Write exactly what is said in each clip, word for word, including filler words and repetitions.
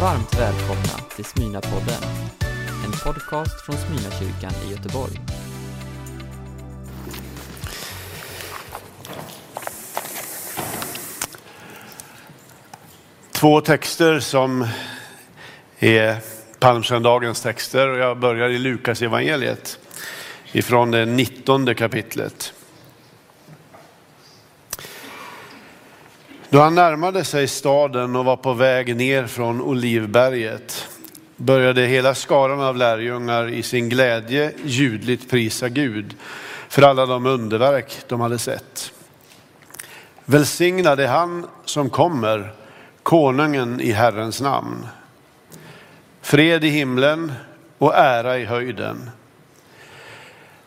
Varmt välkomna till Smyrna-podden, en podcast från Smyrnakyrkan i Göteborg. Två texter som är palmsöndagens texter, och jag börjar i Lukas evangeliet ifrån det nittonde kapitlet. Då han närmade sig staden och var på väg ner från Olivberget började hela skaran av lärjungar i sin glädje ljudligt prisa Gud för alla de underverk de hade sett. Välsignad är han som kommer, konungen i Herrens namn. Fred i himlen och ära i höjden.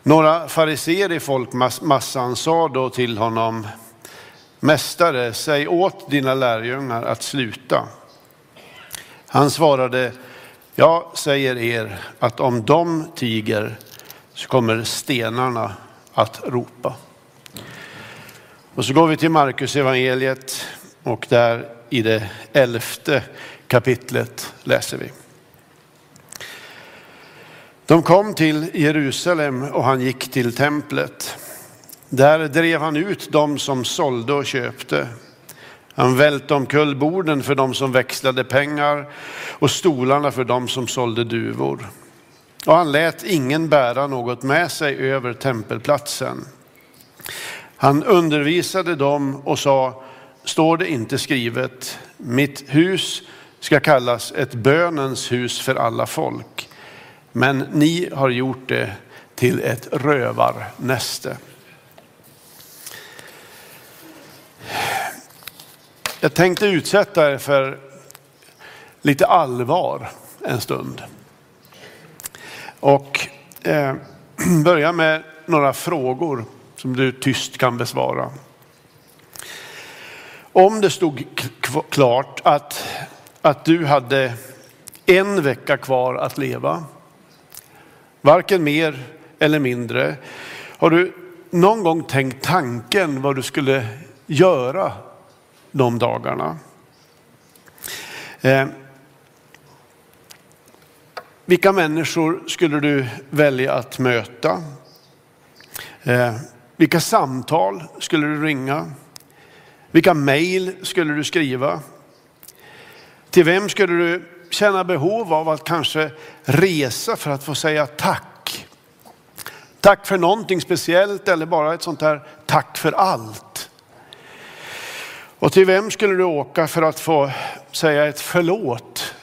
Några fariser i folkmassan sa då till honom: Mästare, säg åt dina lärjungar att sluta. Han svarade: jag säger er att om de tiger så kommer stenarna att ropa. Och så går vi till Markus evangeliet, och där i det elfte kapitlet läser vi. De kom till Jerusalem och han gick till templet. Där drev han ut dem som sålde och köpte. Han välte omkull borden för dem som växlade pengar och stolarna för dem som sålde duvor. Och han lät ingen bära något med sig över tempelplatsen. Han undervisade dem och sa: står det inte skrivet, mitt hus ska kallas ett bönens hus för alla folk, men ni har gjort det till ett rövarnäste. Jag tänkte utsätta er för lite allvar en stund. Och eh, börja med några frågor som du tyst kan besvara. Om det stod k- klart att, att du hade en vecka kvar att leva, varken mer eller mindre, har du någon gång tänkt tanken vad du skulle göra de dagarna? Eh, vilka människor skulle du välja att möta? Eh, vilka samtal skulle du ringa? Vilka mejl skulle du skriva? Till vem skulle du känna behov av att kanske resa för att få säga tack? Tack för någonting speciellt, eller bara ett sånt här tack för allt. Och till vem skulle du åka för att få säga ett förlåt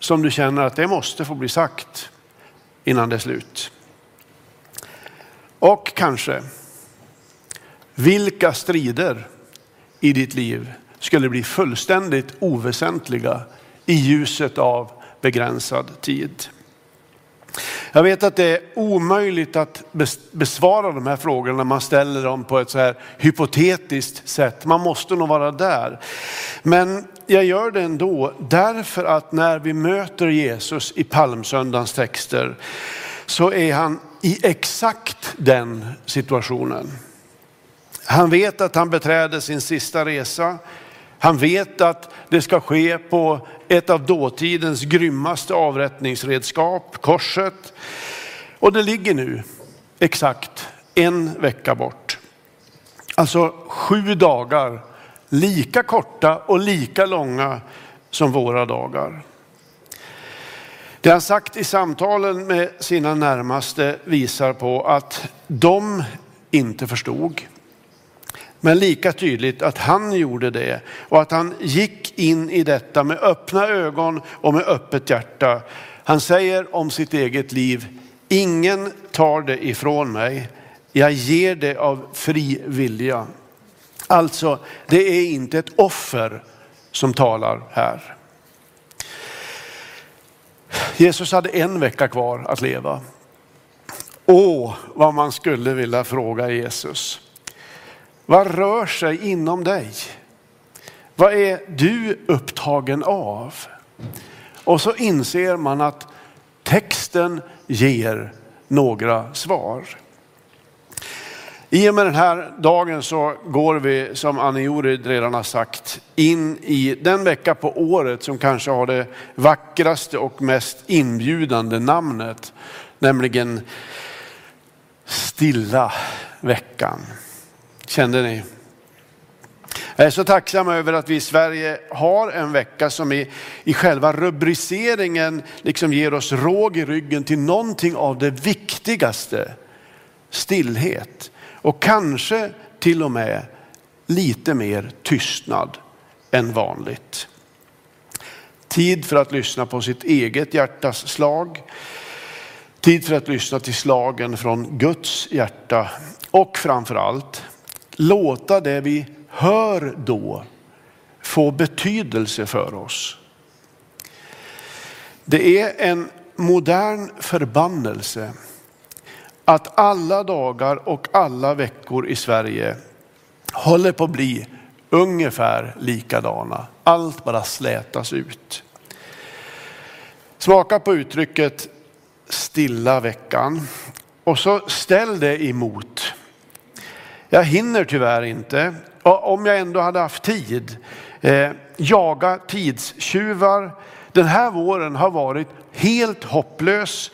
som du känner att det måste få bli sagt innan det är slut? Och kanske, vilka strider i ditt liv skulle bli fullständigt oväsentliga i ljuset av begränsad tid? Jag vet att det är omöjligt att besvara de här frågorna när man ställer dem på ett så här hypotetiskt sätt. Man måste nog vara där. Men jag gör det ändå därför att när vi möter Jesus i palmsöndagens texter så är han i exakt den situationen. Han vet att han beträder sin sista resa. Han vet att det ska ske på ett av dåtidens grymmaste avrättningsredskap, korset. Och det ligger nu exakt en vecka bort. Alltså sju dagar, lika korta och lika långa som våra dagar. Det han sagt i samtalen med sina närmaste visar på att de inte förstod. Men lika tydligt att han gjorde det, och att han gick in i detta med öppna ögon och med öppet hjärta. Han säger om sitt eget liv: ingen tar det ifrån mig, jag ger det av fri vilja. Alltså, det är inte ett offer som talar här. Jesus hade en vecka kvar att leva. Åh, vad man skulle vilja fråga Jesus. Vad rör sig inom dig? Vad är du upptagen av? Och så inser man att texten ger några svar. I och med den här dagen så går vi, som Annie Jorid redan har sagt, in i den vecka på året som kanske har det vackraste och mest inbjudande namnet, nämligen stilla veckan. Kände ni? Jag är så tacksam över att vi i Sverige har en vecka som i, i själva rubriceringen liksom ger oss råg i ryggen till någonting av det viktigaste, stillhet. Och kanske till och med lite mer tystnad än vanligt. Tid för att lyssna på sitt eget hjärtas slag. Tid för att lyssna till slagen från Guds hjärta. Och framförallt låta det vi hör då få betydelse för oss. Det är en modern förbannelse att alla dagar och alla veckor i Sverige håller på att bli ungefär likadana. Allt bara slätas ut. Smaka på uttrycket stilla veckan och så ställ det emot. Jag hinner tyvärr inte. Och om jag ändå hade haft tid, eh, jaga tidstjuvar. Den här våren har varit helt hopplös.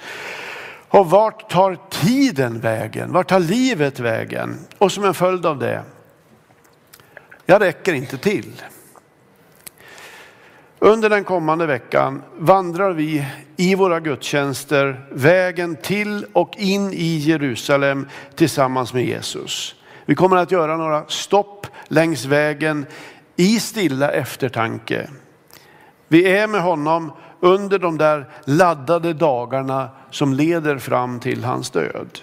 Och vart tar tiden vägen? Vart tar livet vägen? Och som en följd av det, jag räcker inte till. Under den kommande veckan vandrar vi i våra gudstjänster vägen till och in i Jerusalem tillsammans med Jesus. Vi kommer att göra några stopp längs vägen i stilla eftertanke. Vi är med honom under de där laddade dagarna som leder fram till hans död.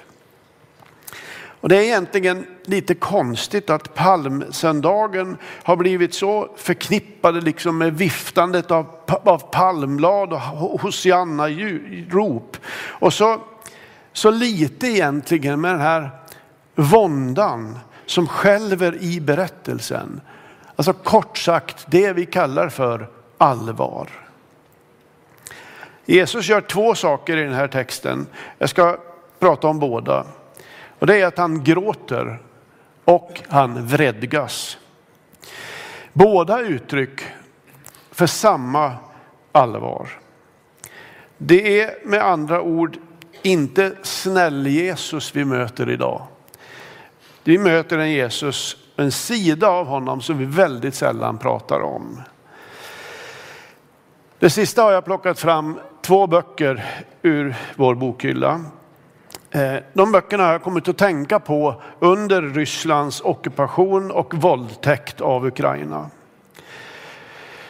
Och det är egentligen lite konstigt att palmsöndagen har blivit så förknippade liksom med viftandet av, av palmblad och hosianna-rop. Och så, så lite egentligen med den här våndan som skälver i berättelsen. Alltså kort sagt det vi kallar för allvar. Jesus gör två saker i den här texten. Jag ska prata om båda. Och det är att han gråter och han vredgas. Båda uttryck för samma allvar. Det är med andra ord inte snäll Jesus vi möter idag. Vi möter en Jesus, en sida av honom som vi väldigt sällan pratar om. Det sista har jag plockat fram två böcker ur vår bokhylla. De böckerna har jag kommit att tänka på under Rysslands ockupation och våldtäkt av Ukraina.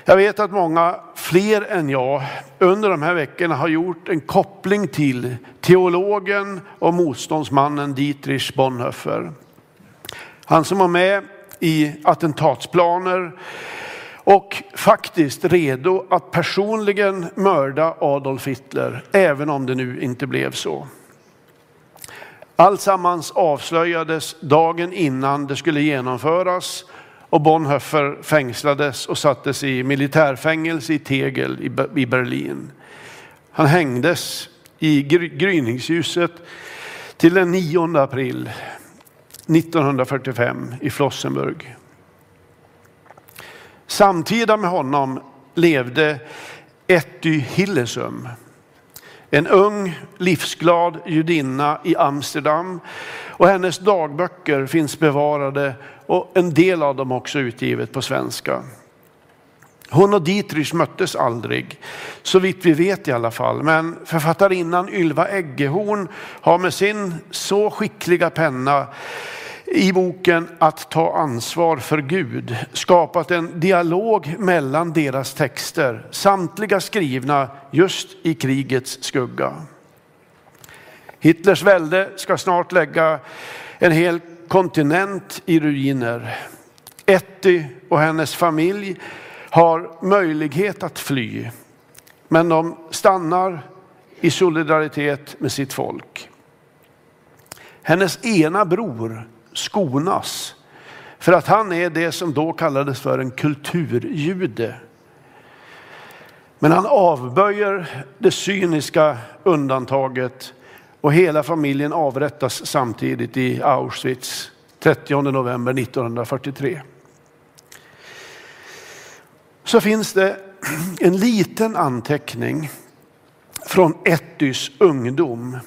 Jag vet att många fler än jag under de här veckorna har gjort en koppling till teologen och motståndsmannen Dietrich Bonhoeffer. Han som var med i attentatsplaner och faktiskt redo att personligen mörda Adolf Hitler, även om det nu inte blev så. Allsammans avslöjades dagen innan det skulle genomföras och Bonhoeffer fängslades och sattes i militärfängelse i Tegel i Berlin. Han hängdes i gryningsljuset till den nionde april nittonhundrafyrtiofem i Flossenburg. Samtida med honom levde Etty Hillesum, en ung, livsglad judinna i Amsterdam. Och hennes dagböcker finns bevarade och en del av dem också utgivet på svenska. Hon och Dietrich möttes aldrig, så vitt vi vet i alla fall. Men författarinnan Ylva Eggehorn har med sin så skickliga penna i boken Att ta ansvar för Gud skapat en dialog mellan deras texter, samtliga skrivna just i krigets skugga. Hitlers välde ska snart lägga en hel kontinent i ruiner. Etty och hennes familj har möjlighet att fly, men de stannar i solidaritet med sitt folk. Hennes ena bror skonas för att han är det som då kallades för en kulturjude. Men han avböjer det cyniska undantaget och hela familjen avrättas samtidigt i Auschwitz trettionde november nittonhundrafyrtiotre. Så finns det en liten anteckning från Ettys ungdom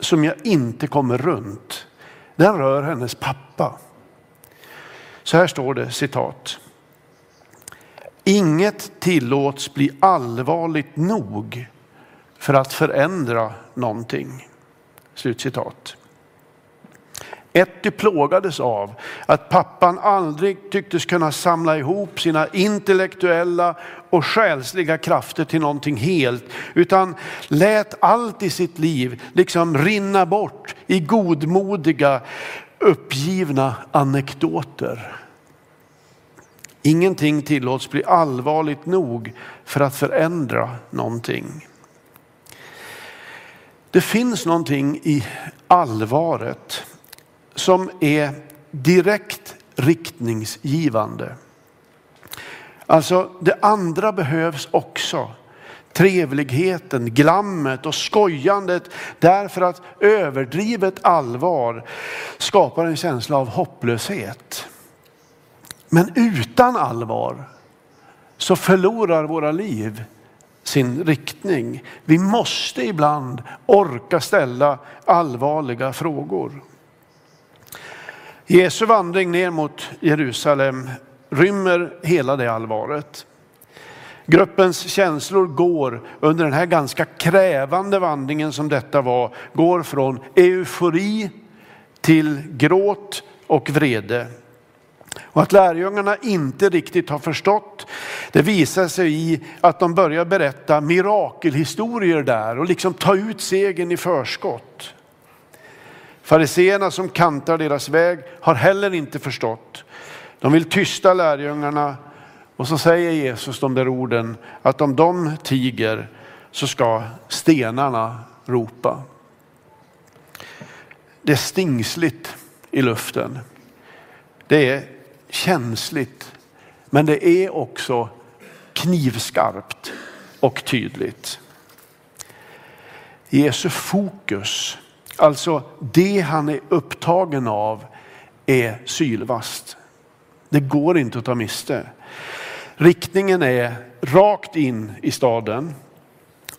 som jag inte kommer runt. Den rör hennes pappa. Så här står det, citat. Inget tillåts bli allvarligt nog för att förändra någonting. Slutcitat. Etty plågades av att pappan aldrig tycktes kunna samla ihop sina intellektuella och själsliga krafter till någonting helt, utan lät allt i sitt liv liksom rinna bort i godmodiga, uppgivna anekdoter. Ingenting tillåts bli allvarligt nog för att förändra någonting. Det finns någonting i allvaret som är direkt riktningsgivande. Alltså det andra behövs också. Trevligheten, glammet och skojandet, därför att överdrivet allvar skapar en känsla av hopplöshet. Men utan allvar så förlorar våra liv sin riktning. Vi måste ibland orka ställa allvarliga frågor. Jesu vandring ner mot Jerusalem rymmer hela det allvaret. Gruppens känslor går under den här ganska krävande vandringen som detta var, går från eufori till gråt och vrede. Och att lärjungarna inte riktigt har förstått, det visar sig i att de börjar berätta mirakelhistorier där och liksom ta ut segern i förskott. Fariseerna som kantar deras väg har heller inte förstått. De vill tysta lärjungarna, och så säger Jesus de där orden att om de tiger så ska stenarna ropa. Det är stingsligt i luften. Det är känsligt, men det är också knivskarpt och tydligt. Jesu fokus, alltså det han är upptagen av, är sylvast. Det går inte att ta miste. Riktningen är rakt in i staden,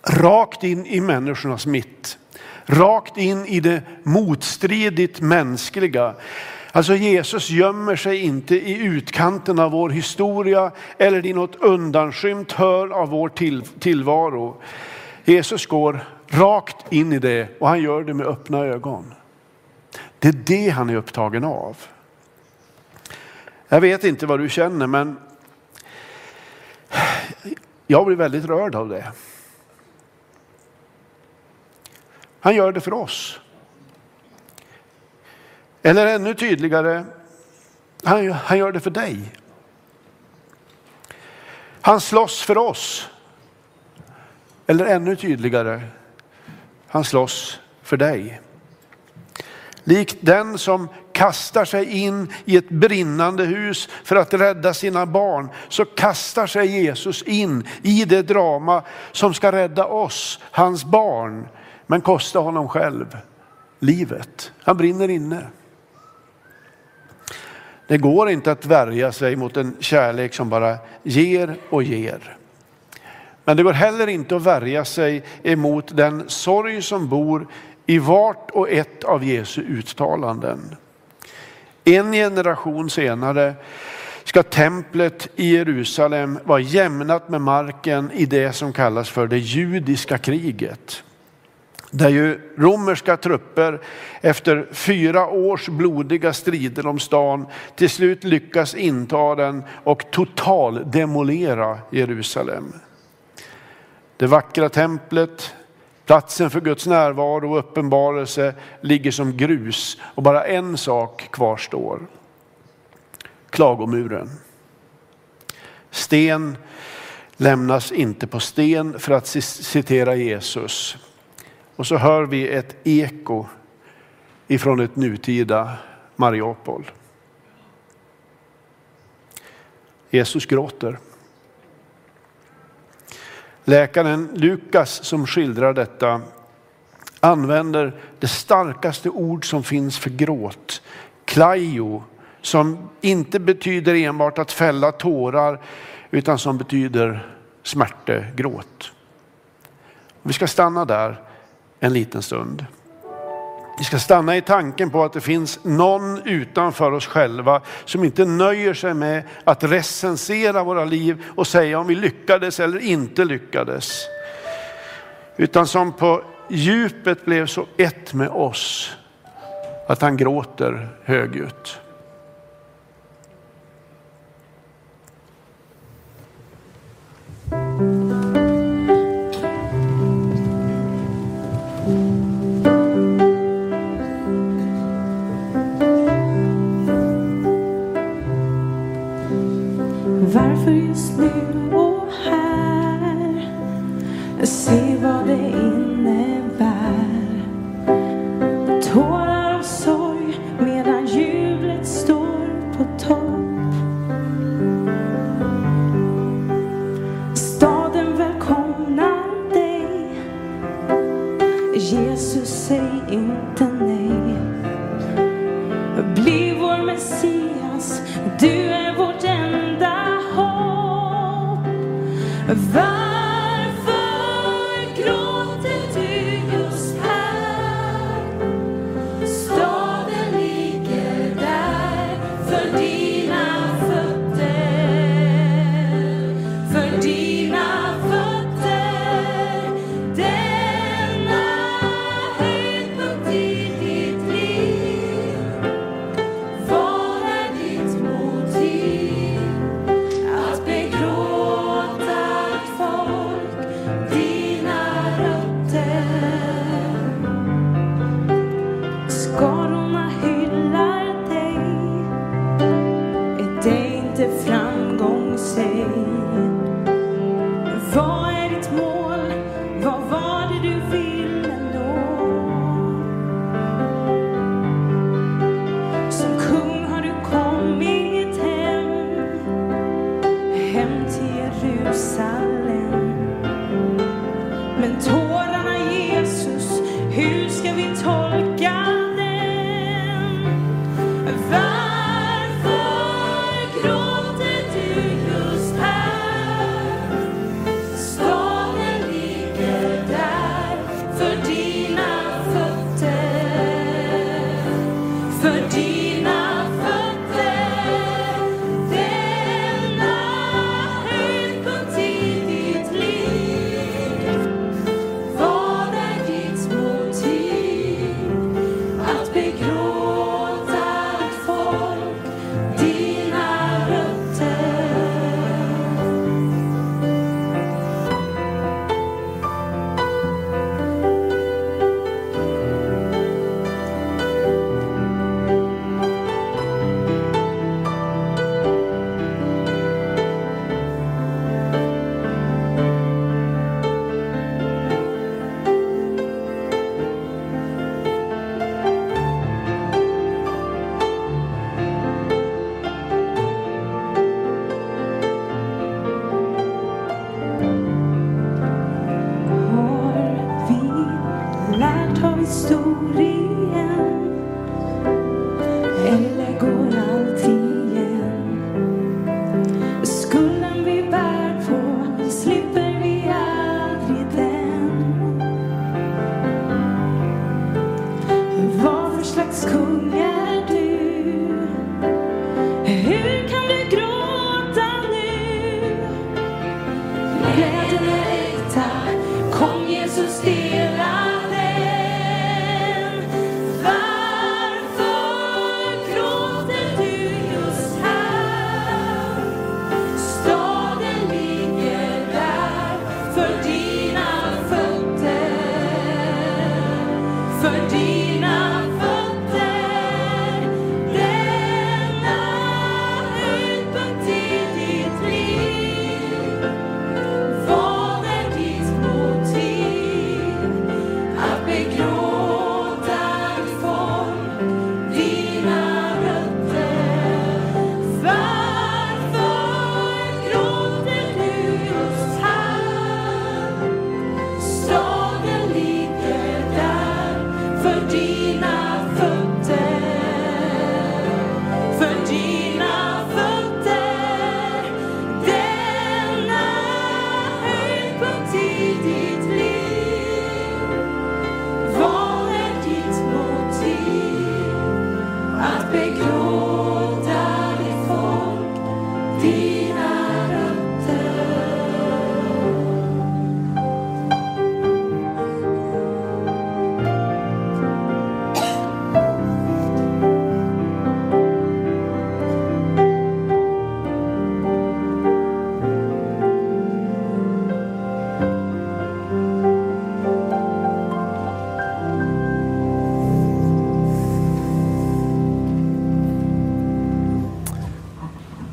rakt in i människornas mitt, rakt in i det motstridigt mänskliga. Alltså Jesus gömmer sig inte i utkanten av vår historia eller i något undanskymt hörn av vår till- tillvaro. Jesus går rakt in i det, och han gör det med öppna ögon. Det är det han är upptagen av. Jag vet inte vad du känner, men jag blir väldigt rörd av det. Han gör det för oss. Eller ännu tydligare, han, han gör det för dig. Han slåss för oss. Eller ännu tydligare, han slåss för dig. Likt den som kastar sig in i ett brinnande hus för att rädda sina barn, så kastar sig Jesus in i det drama som ska rädda oss, hans barn, men kosta honom själv livet. Han brinner inne. Det går inte att värja sig mot en kärlek som bara ger och ger. Men det går heller inte att värja sig emot den sorg som bor i vart och ett av Jesu uttalanden. En generation senare ska templet i Jerusalem vara jämnat med marken i det som kallas för det judiska kriget. Där ju romerska trupper efter fyra års blodiga strider om stan till slut lyckas inta den och total demolera Jerusalem. Det vackra templet, platsen för Guds närvaro och uppenbarelse, ligger som grus, och bara en sak kvarstår. Klagomuren. Sten lämnas inte på sten, för att citera Jesus. Och så hör vi ett eko ifrån ett nutida Mariupol. Jesus gråter. Läkaren Lukas som skildrar detta använder det starkaste ord som finns för gråt, Klaio, som inte betyder enbart att fälla tårar utan som betyder smärtegråt. Vi ska stanna där en liten stund. Vi ska stanna i tanken på att det finns någon utanför oss själva som inte nöjer sig med att recensera våra liv och säga om vi lyckades eller inte lyckades. Utan som på djupet blev så ett med oss att han gråter högljutt. Varför just nu och här? Se vad det innebär. Tårar och sorg medan jublet står på topp. Staden välkomnar dig. Jesus, säg inte nej. Bli vår Messias, du är vårt enda. Varför gråter du just här? Staden ligger där för dina fötter, för dina fötter. Denna höjdpunkt i ditt liv, var är ditt motiv att begråta? All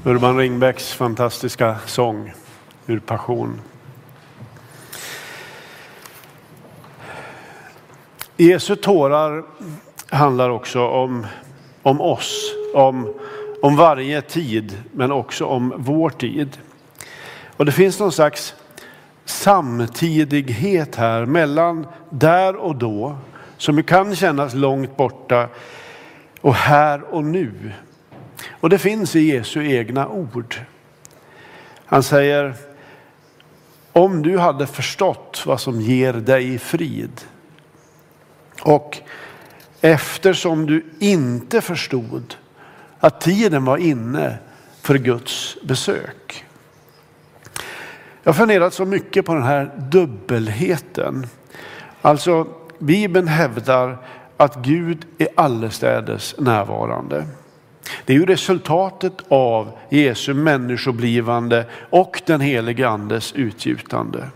Urban Ringbäcks fantastiska sång ur Passion. Jesu tårar handlar också om, om oss, om, om varje tid, men också om vår tid. Och det finns någon slags samtidighet här mellan där och då, som kan kännas långt borta, och här och nu. Och det finns i Jesu egna ord. Han säger, om du hade förstått vad som ger dig frid, och eftersom du inte förstod att tiden var inne för Guds besök. Jag har funderat så mycket på den här dubbelheten. Alltså, Bibeln hävdar att Gud är allestädes närvarande. Det är ju resultatet av Jesu människoblivande och den helige andes utgjutande.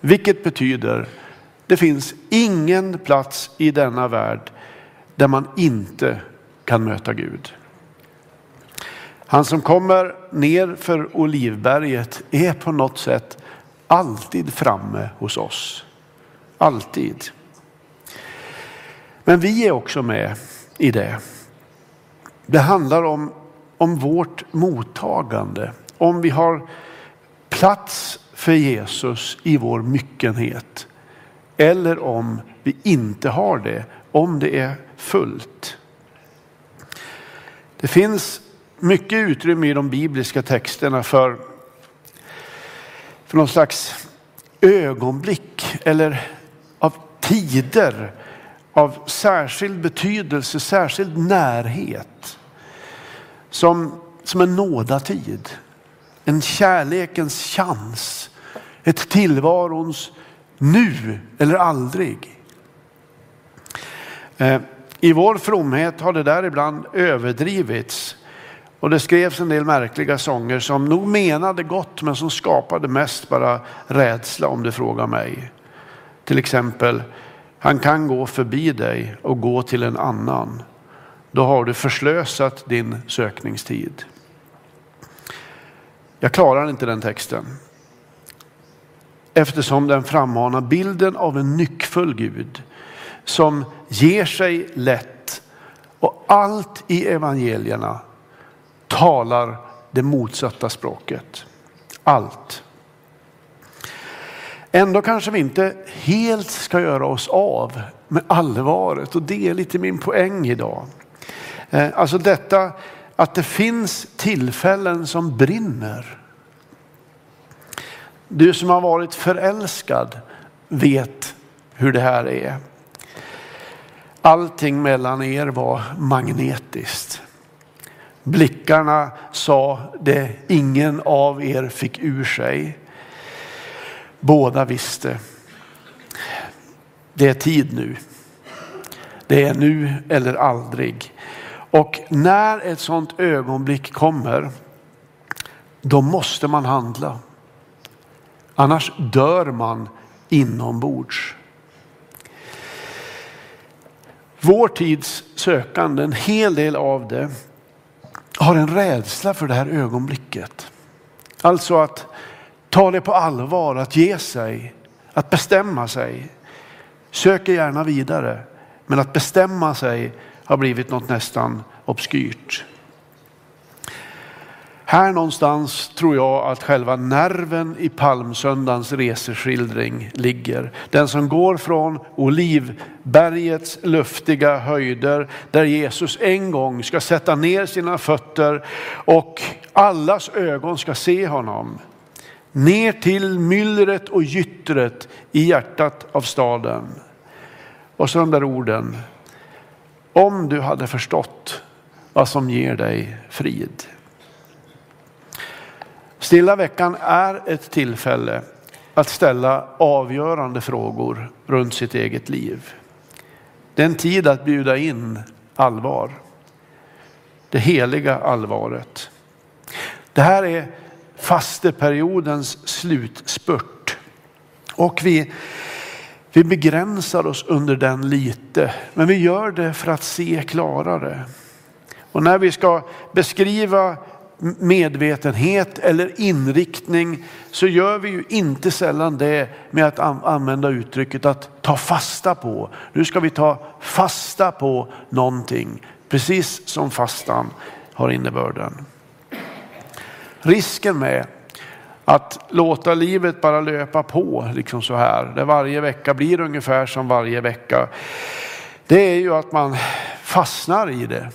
Vilket betyder, det finns ingen plats i denna värld där man inte kan möta Gud. Han som kommer ner för Olivberget är på något sätt alltid framme hos oss. Alltid. Men vi är också med i det. Det handlar om, om vårt mottagande. Om vi har plats för Jesus i vår myckenhet. Eller om vi inte har det. Om det är fullt. Det finns mycket utrymme i de bibliska texterna för, för någon slags ögonblick. Eller av tider. Av särskild betydelse, särskild närhet. Som, som en nådatid. En kärlekens chans. Ett tillvarons nu eller aldrig. Eh, I vår fromhet har det där ibland överdrivits. Och det skrevs en del märkliga sånger som nog menade gott men som skapade mest bara rädsla om du frågar mig. Till exempel, han kan gå förbi dig och gå till en annan. Då har du förslösat din sökningstid. Jag klarar inte den texten. Eftersom den frammanar bilden av en nyckfull Gud som ger sig lätt. Och allt i evangelierna talar det motsatta språket. Allt. Ändå kanske vi inte helt ska göra oss av med allvaret. Och det är lite min poäng idag. Alltså detta att det finns tillfällen som brinner. Du som har varit förälskad vet hur det här är. Allting mellan er var magnetiskt. Blickarna sa det ingen av er fick ur sig. Båda visste. Det är tid nu. Det är nu eller aldrig. Och när ett sånt ögonblick kommer, då måste man handla. Annars dör man inombords. Vår tids sökande, en hel del av det, har en rädsla för det här ögonblicket. Alltså att ta det på allvar, att ge sig, att bestämma sig. Söker gärna vidare, men att bestämma sig har blivit något nästan obskyrt. Här någonstans tror jag att själva nerven i Palmsöndagens reseskildring ligger. Den som går från Olivbergets luftiga höjder där Jesus en gång ska sätta ner sina fötter och allas ögon ska se honom. Ner till myllret och gyttret i hjärtat av staden. Och så de där orden. Om du hade förstått vad som ger dig frid. Stilla veckan är ett tillfälle att ställa avgörande frågor runt sitt eget liv. Det är en tid att bjuda in allvar. Det heliga allvaret. Det här är fasteperiodens slutspurt. Och vi, vi begränsar oss under den lite. Men vi gör det för att se klarare. Och när vi ska beskriva medvetenhet eller inriktning, så gör vi ju inte sällan det med att använda uttrycket att ta fasta på. Nu ska vi ta fasta på någonting, precis som fastan har innebörden. Risken med att låta livet bara löpa på liksom så här, där varje vecka blir ungefär som varje vecka, det är ju att man fastnar i det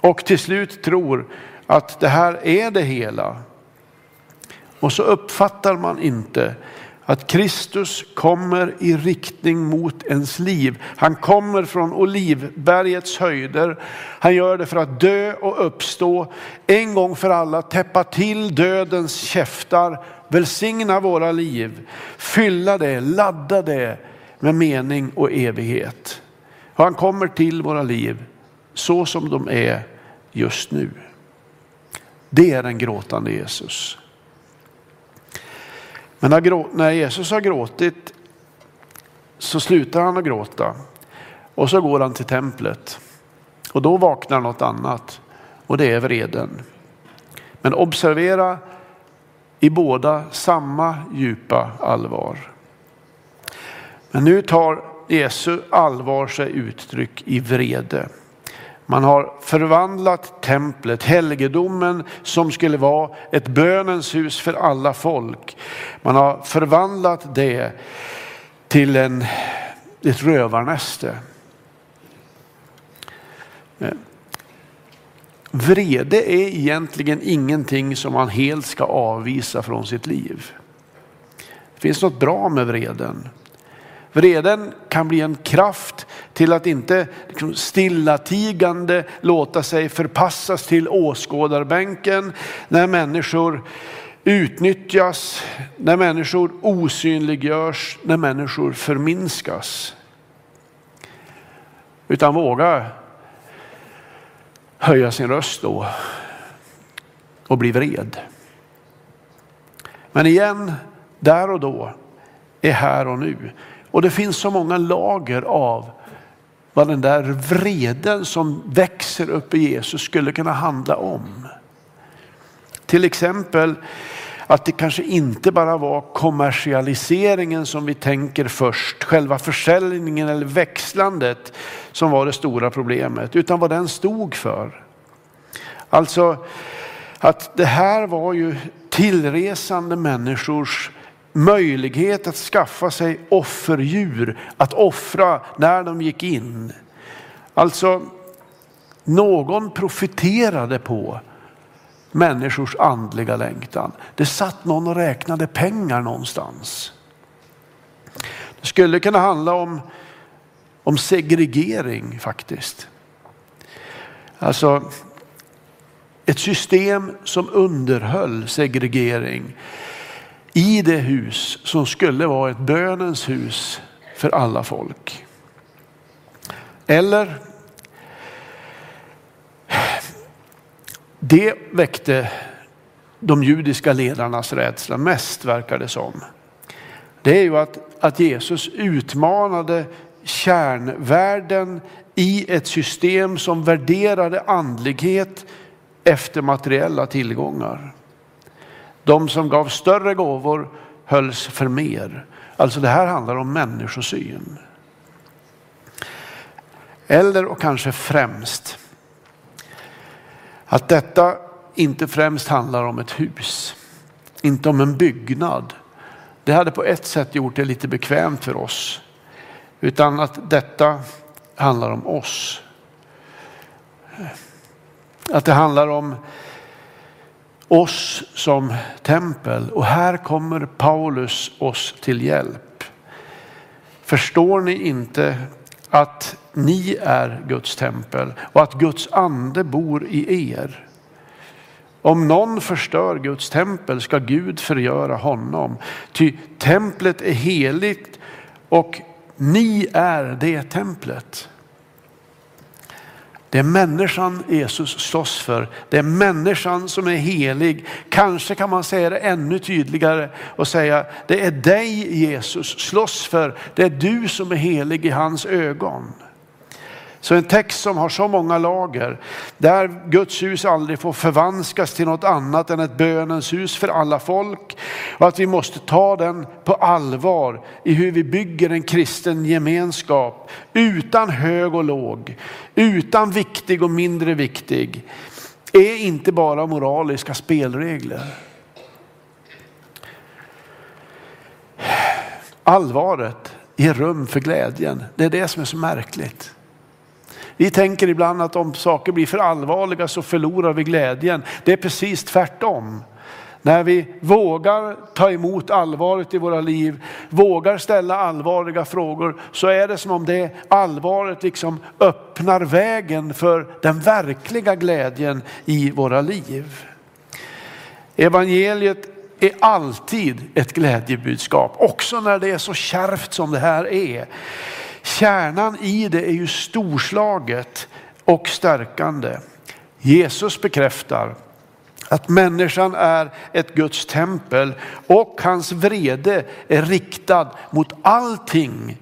och till slut tror att det här är det hela. Och så uppfattar man inte att Kristus kommer i riktning mot ens liv. Han kommer från Olivbergets höjder. Han gör det för att dö och uppstå. En gång för alla täppa till dödens käftar. Välsigna våra liv. Fylla det, ladda det med mening och evighet. Och han kommer till våra liv så som de är just nu. Det är den gråtande Jesus. Men när Jesus har gråtit så slutar han att gråta. Och så går han till templet. Och då vaknar något annat. Och det är vreden. Men observera i båda samma djupa allvar. Men nu tar Jesu allvar sig uttryck i vrede. Man har förvandlat templet, helgedomen som skulle vara ett bönens hus för alla folk. Man har förvandlat det till en, ett rövarnäste. Vrede är egentligen ingenting som man helt ska avvisa från sitt liv. Det finns något bra med vreden. Vreden kan bli en kraft till att inte stillatigande låta sig förpassas till åskådarbänken. När människor utnyttjas, när människor osynliggörs, när människor förminskas. Utan våga höja sin röst då och bli vred. Men igen, där och då är här och nu. Och det finns så många lager av vad den där vreden som växer upp i Jesus skulle kunna handla om. Till exempel att det kanske inte bara var kommersialiseringen som vi tänker först, själva försäljningen eller växlandet som var det stora problemet, utan vad den stod för. Alltså att det här var ju tillresande människors möjlighet att skaffa sig offerdjur, att offra när de gick in. Alltså, någon profiterade på människors andliga längtan. Det satt någon och räknade pengar någonstans. Det skulle kunna handla om, om segregering faktiskt. Alltså, ett system som underhöll segregering i det hus som skulle vara ett bönens hus för alla folk. Eller det väckte de judiska ledarnas rädsla mest, verkar det som. Det är ju att, att Jesus utmanade kärnvärden i ett system som värderade andlighet efter materiella tillgångar. De som gav större gåvor hölls för mer. Alltså det här handlar om människosyn. Eller och kanske främst att detta inte främst handlar om ett hus. Inte om en byggnad. Det hade på ett sätt gjort det lite bekvämt för oss. Utan att detta handlar om oss. Att det handlar om oss som tempel. Och här kommer Paulus oss till hjälp. Förstår ni inte att ni är Guds tempel och att Guds ande bor i er? Om någon förstör Guds tempel ska Gud förgöra honom. Ty templet är heligt och ni är det templet. Det är människan Jesus slåss för. Det är människan som är helig. Kanske kan man säga det ännu tydligare och säga, det är dig Jesus slåss för. Det är du som är helig i hans ögon. Så en text som har så många lager, där Guds hus aldrig får förvanskas till något annat än ett bönens hus för alla folk, och att vi måste ta den på allvar i hur vi bygger en kristen gemenskap utan hög och låg, utan viktig och mindre viktig, är inte bara moraliska spelregler. Allvaret ger rum för glädjen. Det är det som är så märkligt. Vi tänker ibland att om saker blir för allvarliga så förlorar vi glädjen. Det är precis tvärtom. När vi vågar ta emot allvaret i våra liv, vågar ställa allvarliga frågor, så är det som om det allvaret liksom öppnar vägen för den verkliga glädjen i våra liv. Evangeliet är alltid ett glädjebudskap, också när det är så kärvt som det här är. Kärnan i det är ju storslaget och stärkande. Jesus bekräftar att människan är ett Guds tempel och hans vrede är riktad mot allting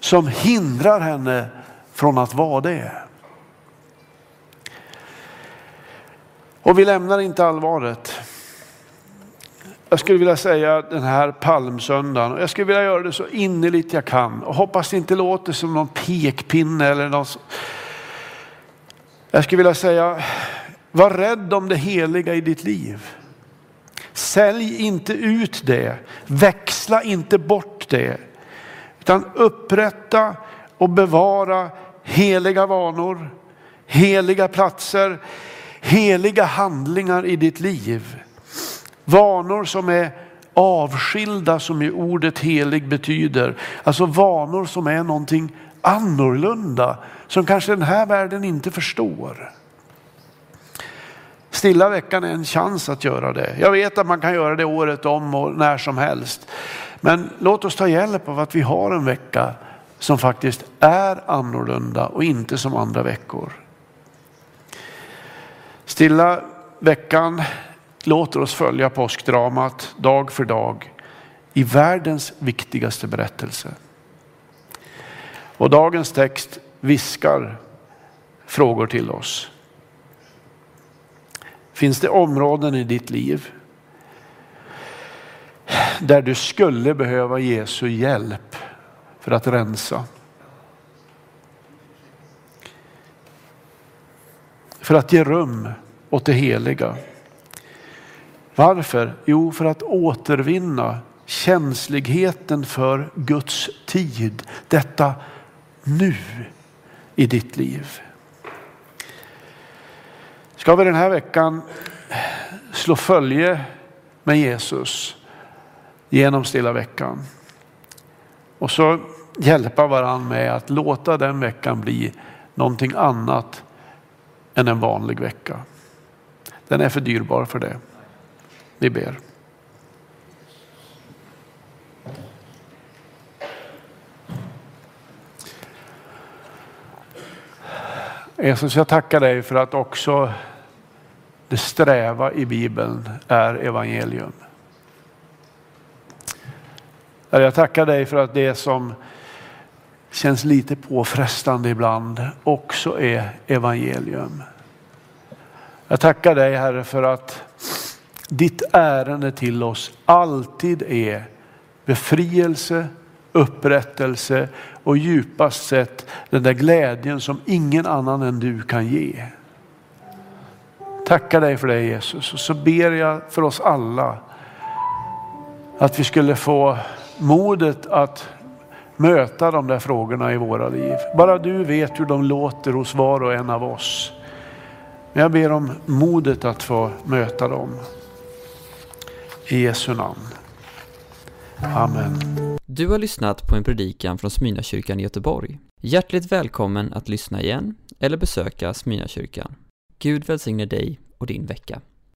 som hindrar henne från att vara det. Och vi lämnar inte allvaret. Jag skulle vilja säga den här palmsöndagen, och jag skulle vilja göra det så innerligt jag kan, och hoppas det inte låter som någon pekpinne eller något. Jag skulle vilja säga: var rädd om det heliga i ditt liv. Sälj inte ut det. Växla inte bort det. Utan upprätta och bevara heliga vanor, heliga platser, heliga handlingar i ditt liv. Vanor som är avskilda, som i ordet helig betyder. Alltså vanor som är någonting annorlunda, som kanske den här världen inte förstår. Stilla veckan är en chans att göra det. Jag vet att man kan göra det året om och när som helst. Men låt oss ta hjälp av att vi har en vecka som faktiskt är annorlunda och inte som andra veckor. Stilla veckan låter oss följa påskdramat dag för dag i världens viktigaste berättelse. Och dagens text viskar frågor till oss. Finns det områden i ditt liv där du skulle behöva Jesu hjälp för att rensa? För att ge rum åt det heliga. Varför? Jo, för att återvinna känsligheten för Guds tid. Detta nu i ditt liv. Ska vi den här veckan slå följe med Jesus genom stilla veckan. Och så hjälpa varandra med att låta den veckan bli någonting annat än en vanlig vecka. Den är för dyrbar för det. Vi ber. Jesus, jag tackar dig för att också det sträva i Bibeln är evangelium. Jag tackar dig för att det som känns lite påfrestande ibland också är evangelium. Jag tackar dig, Herre, för att ditt ärende till oss alltid är befrielse, upprättelse och djupast sett den där glädjen som ingen annan än du kan ge. Tackar dig för det, Jesus, och så ber jag för oss alla att vi skulle få modet att möta de där frågorna i våra liv. Bara du vet hur de låter hos var och en av oss. Men jag ber om modet att få möta dem. I Jesu namn. Amen. Du har lyssnat på en predikan från Smyrnakyrkan i Göteborg. Hjärtligt välkommen att lyssna igen eller besöka Smyrnakyrkan. Gud välsigne dig och din vecka.